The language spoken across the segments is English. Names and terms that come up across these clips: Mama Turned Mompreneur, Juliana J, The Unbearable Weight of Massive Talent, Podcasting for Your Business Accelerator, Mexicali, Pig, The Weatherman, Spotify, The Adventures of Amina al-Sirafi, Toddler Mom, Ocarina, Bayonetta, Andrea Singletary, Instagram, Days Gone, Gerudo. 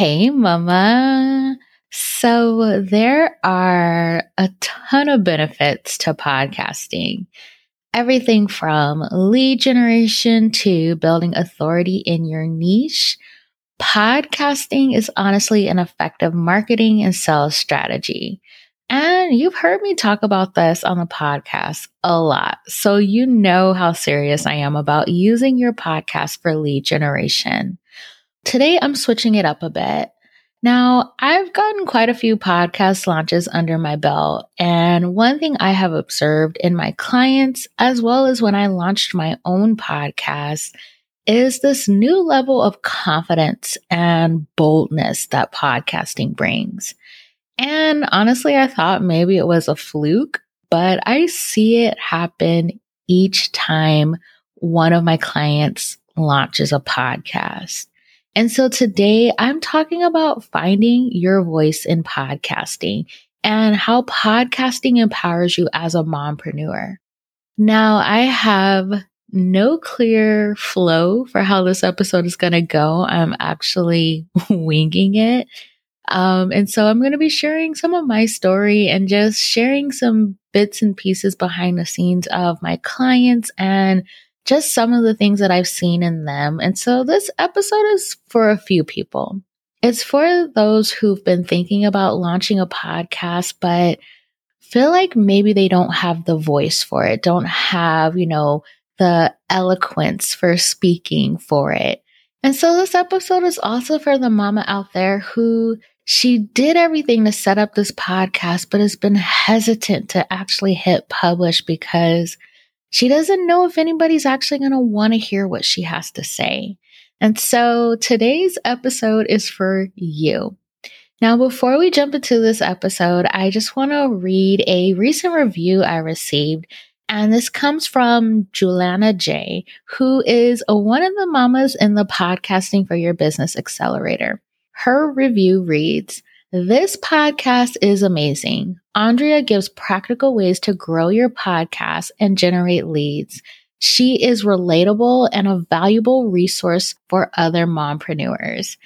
Hey, Mama. So there are a ton of benefits to podcasting. Everything from lead generation to building authority in your niche. Podcasting is honestly an effective marketing and sales strategy. And you've heard me talk about this on the podcast a lot. So you know how serious I am about using your podcast for lead generation. Today, I'm switching it up a bit. Now, I've gotten quite a few podcast launches under my belt, and one thing I have observed in my clients, as well as when I launched my own podcast, is this new level of confidence and boldness that podcasting brings. And honestly, I thought maybe it was a fluke, but I see it happen each time one of my clients launches a podcast. And so today I'm talking about finding your voice in podcasting and how podcasting empowers you as a mompreneur. Now, I have no clear flow for how this episode is going to go. I'm actually winging it. And so I'm going to be sharing some of my story and just sharing some bits and pieces behind the scenes of my clients and just some of the things that I've seen in them. And so this episode is for a few people. It's for those who've been thinking about launching a podcast, but feel like maybe they don't have the voice for it, don't have, the eloquence for speaking for it. And so this episode is also for the mama out there who she did everything to set up this podcast, but has been hesitant to actually hit publish because she doesn't know if anybody's actually going to want to hear what she has to say. And so today's episode is for you. Now, before we jump into this episode, I just want to read a recent review I received. And this comes from Juliana J, who is one of the mamas in the Podcasting for Your Business Accelerator. Her review reads, "This podcast is amazing. Andrea gives practical ways to grow your podcast and generate leads. She is relatable and a valuable resource for other mompreneurs."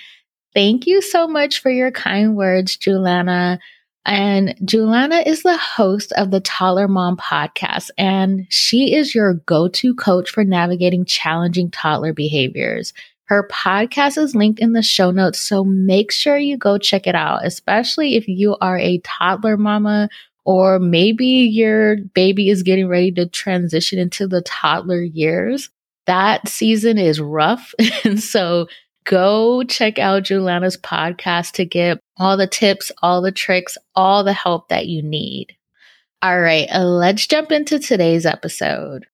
Thank you so much for your kind words, Juliana. And Juliana is the host of the Toddler Mom podcast, and she is your go-to coach for navigating challenging toddler behaviors. Her podcast is linked in the show notes, so make sure you go check it out, especially if you are a toddler mama or maybe your baby is getting ready to transition into the toddler years. That season is rough, and so go check out Juliana's podcast to get all the tips, all the tricks, all the help that you need. All right, let's jump into today's episode.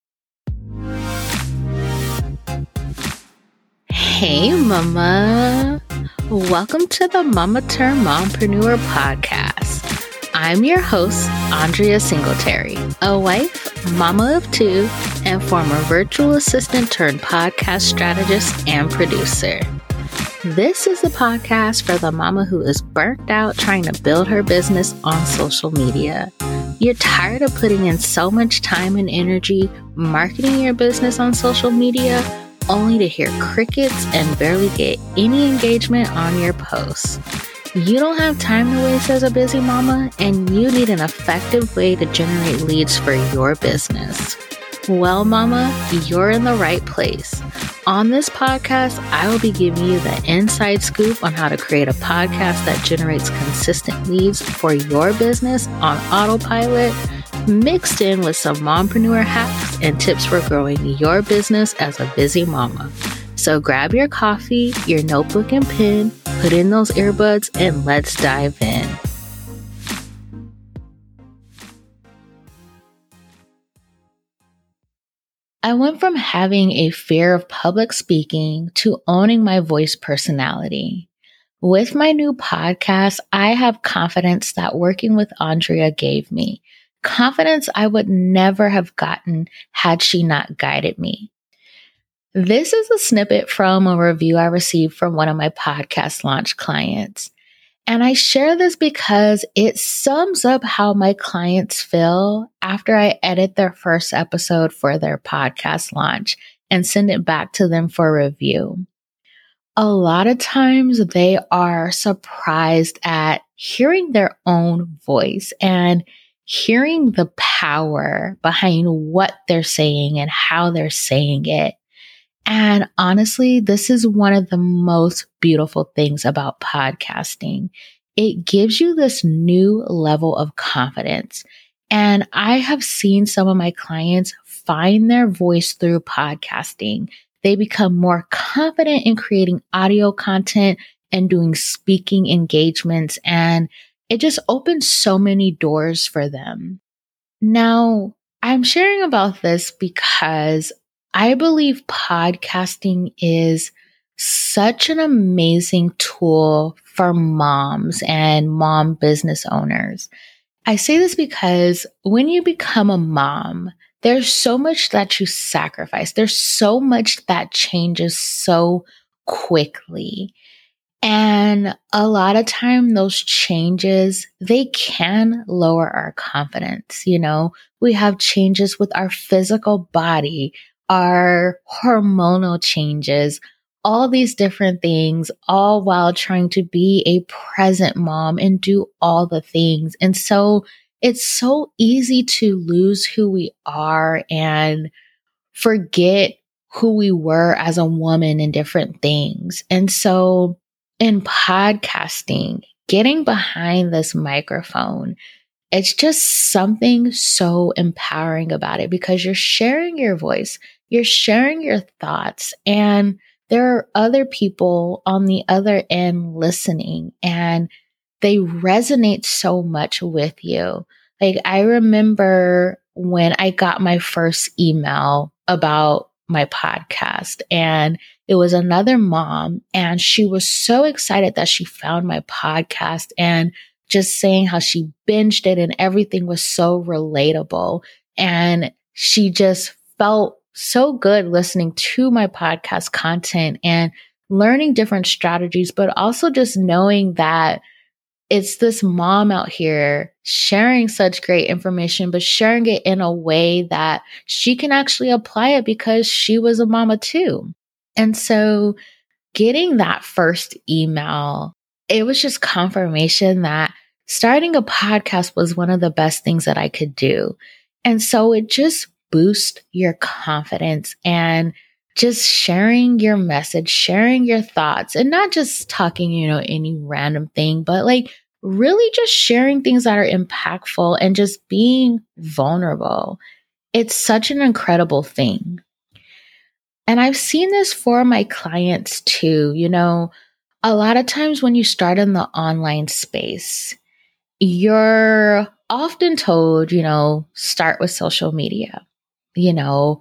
Hey, Mama. Welcome to the Mama Turned Mompreneur podcast. I'm your host, Andrea Singletary, a wife, mama of two, and former virtual assistant turned podcast strategist and producer. This is the podcast for the mama who is burnt out trying to build her business on social media. You're tired of putting in so much time and energy marketing your business on social media, only to hear crickets and barely get any engagement on your posts. You don't have time to waste as a busy mama, and you need an effective way to generate leads for your business. Well, mama, you're in the right place. On this podcast, I will be giving you the inside scoop on how to create a podcast that generates consistent leads for your business on autopilot, mixed in with some mompreneur hacks and tips for growing your business as a busy mama. So grab your coffee, your notebook and pen, put in those earbuds, and let's dive in. I went from having a fear of public speaking to owning my voice personality. With my new podcast, I have confidence that working with Andrea gave me. Confidence I would never have gotten had she not guided me. This is a snippet from a review I received from one of my podcast launch clients. And I share this because it sums up how my clients feel after I edit their first episode for their podcast launch and send it back to them for review. a lot of times they are surprised at hearing their own voice and hearing the power behind what they're saying and how they're saying it. And honestly, this is one of the most beautiful things about podcasting. It gives you this new level of confidence. And I have seen some of my clients find their voice through podcasting. They become more confident in creating audio content and doing speaking engagements. And it just opens so many doors for them. Now, I'm sharing about this because I believe podcasting is such an amazing tool for moms and mom business owners. I say this because when you become a mom, there's so much that you sacrifice. There's so much that changes so quickly. And a lot of time those changes, they can lower our confidence. You know, we have changes with our physical body, our hormonal changes, all these different things, all while trying to be a present mom and do all the things. And so it's so easy to lose who we are and forget who we were as a woman in different things. And so in podcasting, getting behind this microphone, it's just something so empowering about it because you're sharing your voice, you're sharing your thoughts, and there are other people on the other end listening, and they resonate so much with you. Like, I remember when I got my first email about my podcast, and it was another mom, and she was so excited that she found my podcast and just saying how she binged it and everything was so relatable. And she just felt so good listening to my podcast content and learning different strategies, but also just knowing that it's this mom out here sharing such great information, but sharing it in a way that she can actually apply it because she was a mama too. And so getting that first email, it was just confirmation that starting a podcast was one of the best things that I could do. And so it just boosts your confidence and just sharing your message, sharing your thoughts, and not just talking, you know, any random thing, but like really just sharing things that are impactful and just being vulnerable. It's such an incredible thing. And I've seen this for my clients too. You know, a lot of times when you start in the online space, you're often told, you know, start with social media, you know,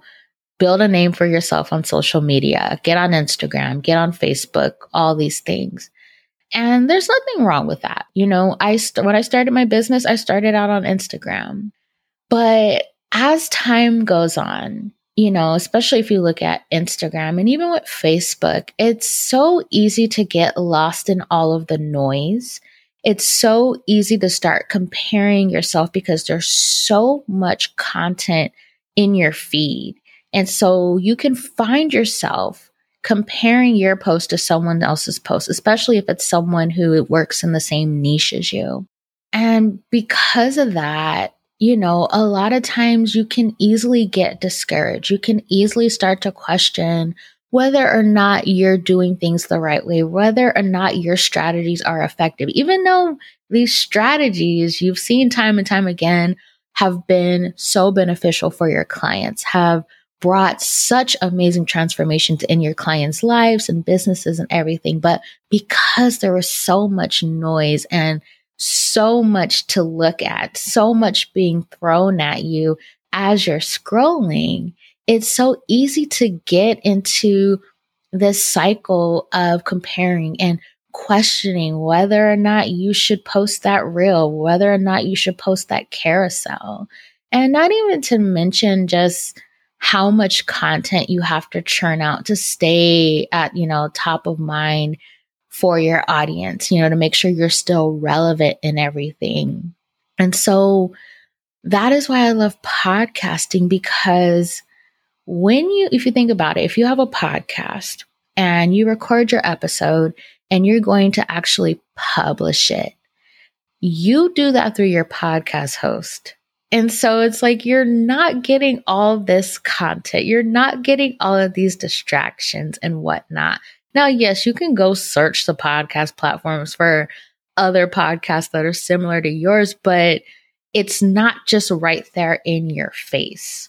build a name for yourself on social media, get on Instagram, get on Facebook, all these things. And there's nothing wrong with that. You know, when I started my business, I started out on Instagram. But as time goes on, you know, especially if you look at Instagram and even with Facebook, it's so easy to get lost in all of the noise. It's so easy to start comparing yourself because there's so much content in your feed. And so you can find yourself comparing your post to someone else's post, especially if it's someone who works in the same niche as you. And because of that, you know, a lot of times you can easily get discouraged. You can easily start to question whether or not you're doing things the right way, whether or not your strategies are effective, even though these strategies you've seen time and time again have been so beneficial for your clients, have brought such amazing transformations in your clients' lives and businesses and everything. But because there was so much noise and so much to look at, so much being thrown at you as you're scrolling, it's so easy to get into this cycle of comparing and questioning whether or not you should post that reel, whether or not you should post that carousel. And not even to mention just how much content you have to churn out to stay at, you know, top of mind for your audience, you know, to make sure you're still relevant in everything. And so that is why I love podcasting, because if you think about it, if you have a podcast, and you record your episode and you're going to actually publish it. You do that through your podcast host. And so it's like, you're not getting all this content. You're not getting all of these distractions and whatnot. Now, yes, you can go search the podcast platforms for other podcasts that are similar to yours, but it's not just right there in your face.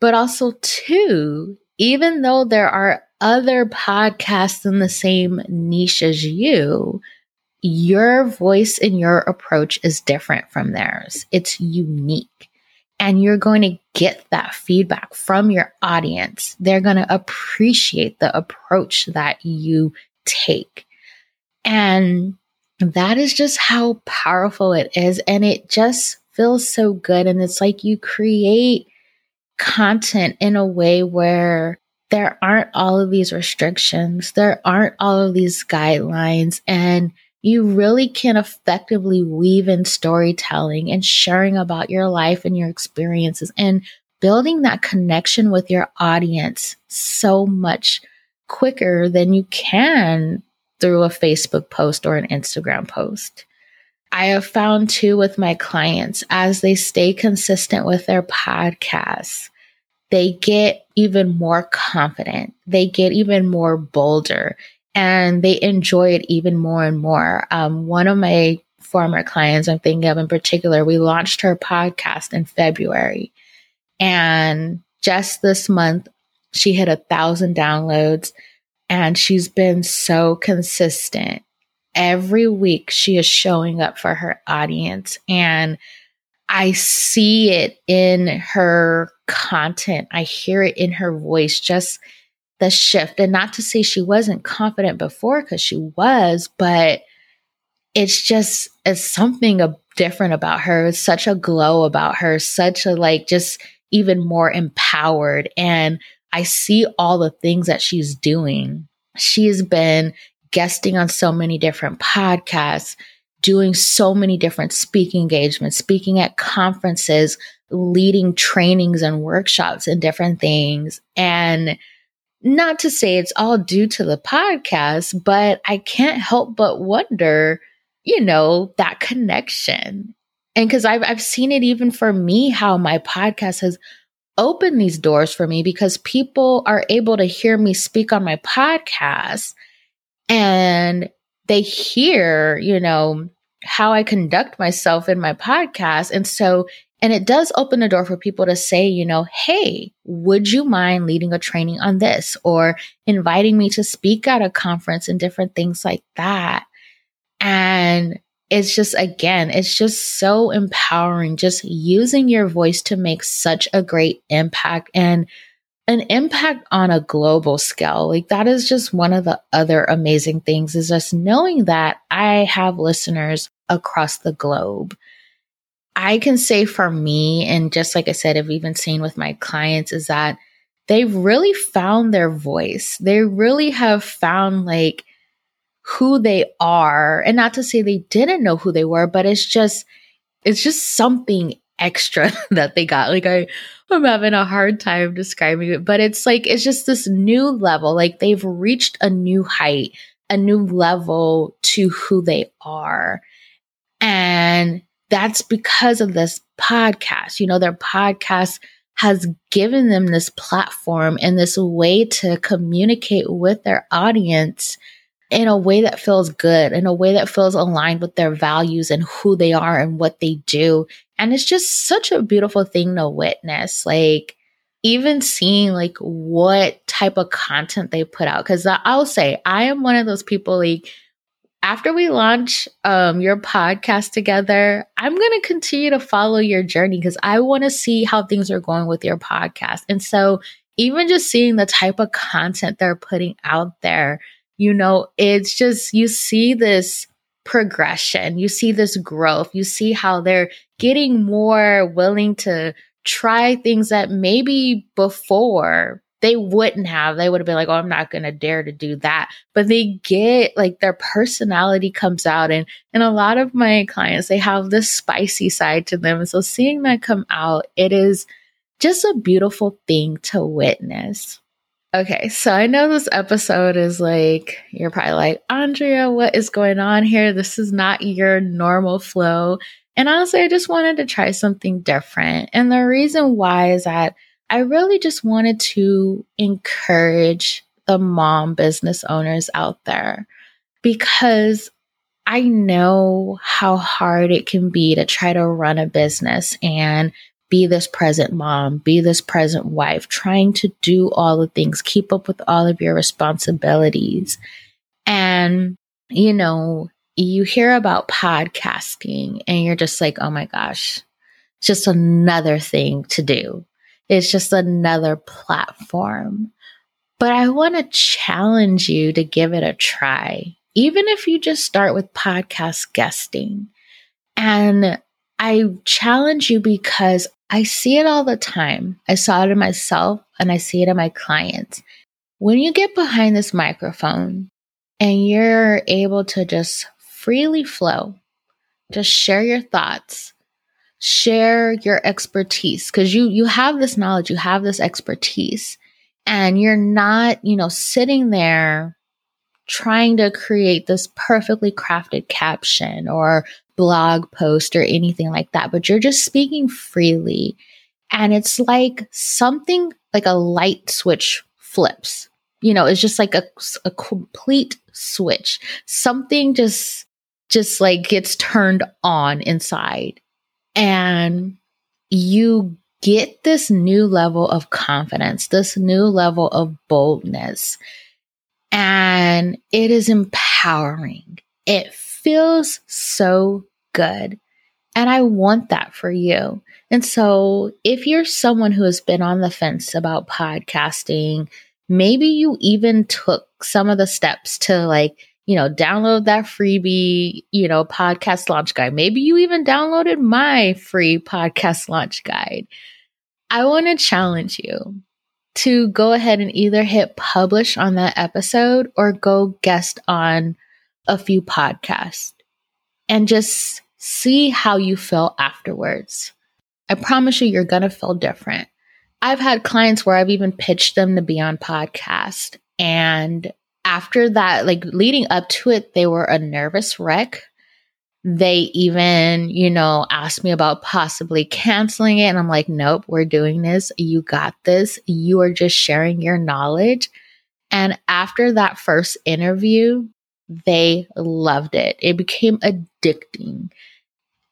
But also too, even though there are other podcasts in the same niche as you, your voice and your approach is different from theirs. It's unique. And you're going to get that feedback from your audience. They're going to appreciate the approach that you take. And that is just how powerful it is. And it just feels so good. And it's like you create content in a way where there aren't all of these restrictions. There aren't all of these guidelines. And you really can effectively weave in storytelling and sharing about your life and your experiences and building that connection with your audience so much quicker than you can through a Facebook post or an Instagram post. I have found too with my clients, as they stay consistent with their podcasts, they get even more confident. They get even more bolder. And they enjoy it even more and more. One of my former clients I'm thinking of in particular, we launched her podcast in February. And just this month, she hit 1,000 downloads. And she's been so consistent. Every week, she is showing up for her audience. And I see it in her content. I hear it in her voice, just the shift. And not to say she wasn't confident before, because she was, but it's something different about her. It's such a glow about her, such a just even more empowered. And I see all the things that she's doing. She's been guesting on so many different podcasts, doing so many different speaking engagements, speaking at conferences, leading trainings and workshops and different things. And not to say it's all due to the podcast, but I can't help but wonder, that connection. And because I've seen it even for me, how my podcast has opened these doors for me, because people are able to hear me speak on my podcast and they hear, how I conduct myself in my podcast. And so it does open the door for people to say, hey, would you mind leading a training on this or inviting me to speak at a conference and different things like that? And it's just, again, it's just so empowering, just using your voice to make such a great impact and an impact on a global scale. That is just one of the other amazing things, is just knowing that I have listeners across the globe. I can say for me, and just like I said, I've even seen with my clients, is that they've really found their voice. They really have found who they are. And not to say they didn't know who they were, but it's just something extra that they got. I'm having a hard time describing it, but it's just this new level. They've reached a new height, a new level to who they are. And that's because of this podcast. Their podcast has given them this platform and this way to communicate with their audience in a way that feels good, in a way that feels aligned with their values and who they are and what they do. And it's just such a beautiful thing to witness, even seeing what type of content they put out. Because I'll say I am one of those people, after we launch your podcast together, I'm going to continue to follow your journey, because I want to see how things are going with your podcast. And so even just seeing the type of content they're putting out there, it's just, you see this progression, you see this growth, you see how they're getting more willing to try things that maybe before they wouldn't have. They would have been like, oh, I'm not going to dare to do that. But they get their personality comes out. And a lot of my clients, they have this spicy side to them. And so seeing that come out, it is just a beautiful thing to witness. Okay, so I know this episode is like, you're probably like, Andrea, what is going on here? This is not your normal flow. And honestly, I just wanted to try something different. And the reason why is that I really just wanted to encourage the mom business owners out there, because I know how hard it can be to try to run a business and be this present mom, be this present wife, trying to do all the things, keep up with all of your responsibilities. And, you know, you hear about podcasting and you're just like, oh my gosh, it's just another thing to do. It's just another platform. But I want to challenge you to give it a try, even if you just start with podcast guesting. And I challenge you because I see it all the time. I saw it in myself and I see it in my clients. When you get behind this microphone and you're able to just freely flow, just share your thoughts, share your expertise, because you have this knowledge, you have this expertise, and you're not, you know, sitting there trying to create this perfectly crafted caption or blog post or anything like that, but you're just speaking freely. And it's like something, like a light switch flips, you know, it's just like a complete switch. Something just like gets turned on inside, and you get this new level of confidence, this new level of boldness, and it is empowering. It feels so good. And I want that for you. And so if you're someone who has been on the fence about podcasting, maybe you even took some of the steps to, like, you know, download that freebie, you know, podcast launch guide. Maybe you even downloaded my free podcast launch guide. I want to challenge you to go ahead and either hit publish on that episode or go guest on a few podcasts and just see how you feel afterwards. I promise you're going to feel different. I've had clients where I've even pitched them to be on podcast, and after that, like leading up to it, they were a nervous wreck. They even, you know, asked me about possibly canceling it. And I'm like, nope, we're doing this. You got this. You are just sharing your knowledge. And after that first interview, they loved it. It became addicting.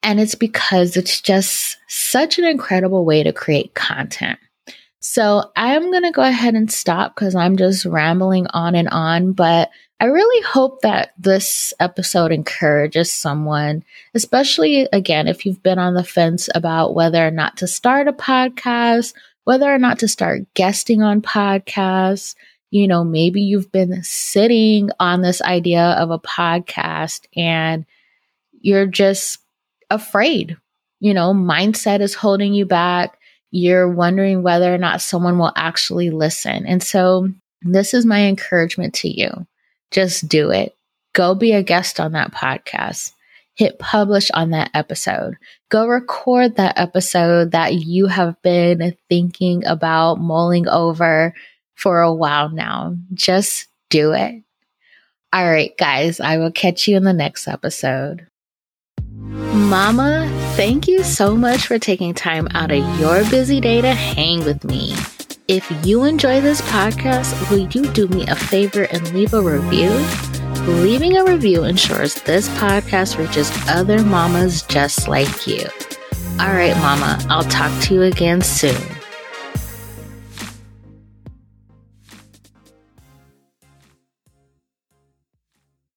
And it's because it's just such an incredible way to create content. So I'm going to go ahead and stop because I'm just rambling on and on. But I really hope that this episode encourages someone, especially, again, if you've been on the fence about whether or not to start a podcast, whether or not to start guesting on podcasts. You know, maybe you've been sitting on this idea of a podcast and you're just afraid. You know, mindset is holding you back. You're wondering whether or not someone will actually listen. And so this is my encouragement to you. Just do it. Go be a guest on that podcast. Hit publish on that episode. Go record that episode that you have been thinking about, mulling over for a while now. Just do it. All right, guys, I will catch you in the next episode. Mama, thank you so much for taking time out of your busy day to hang with me. If you enjoy this podcast, will you do me a favor and leave a review? Leaving a review ensures this podcast reaches other mamas just like you. All right, Mama, I'll talk to you again soon.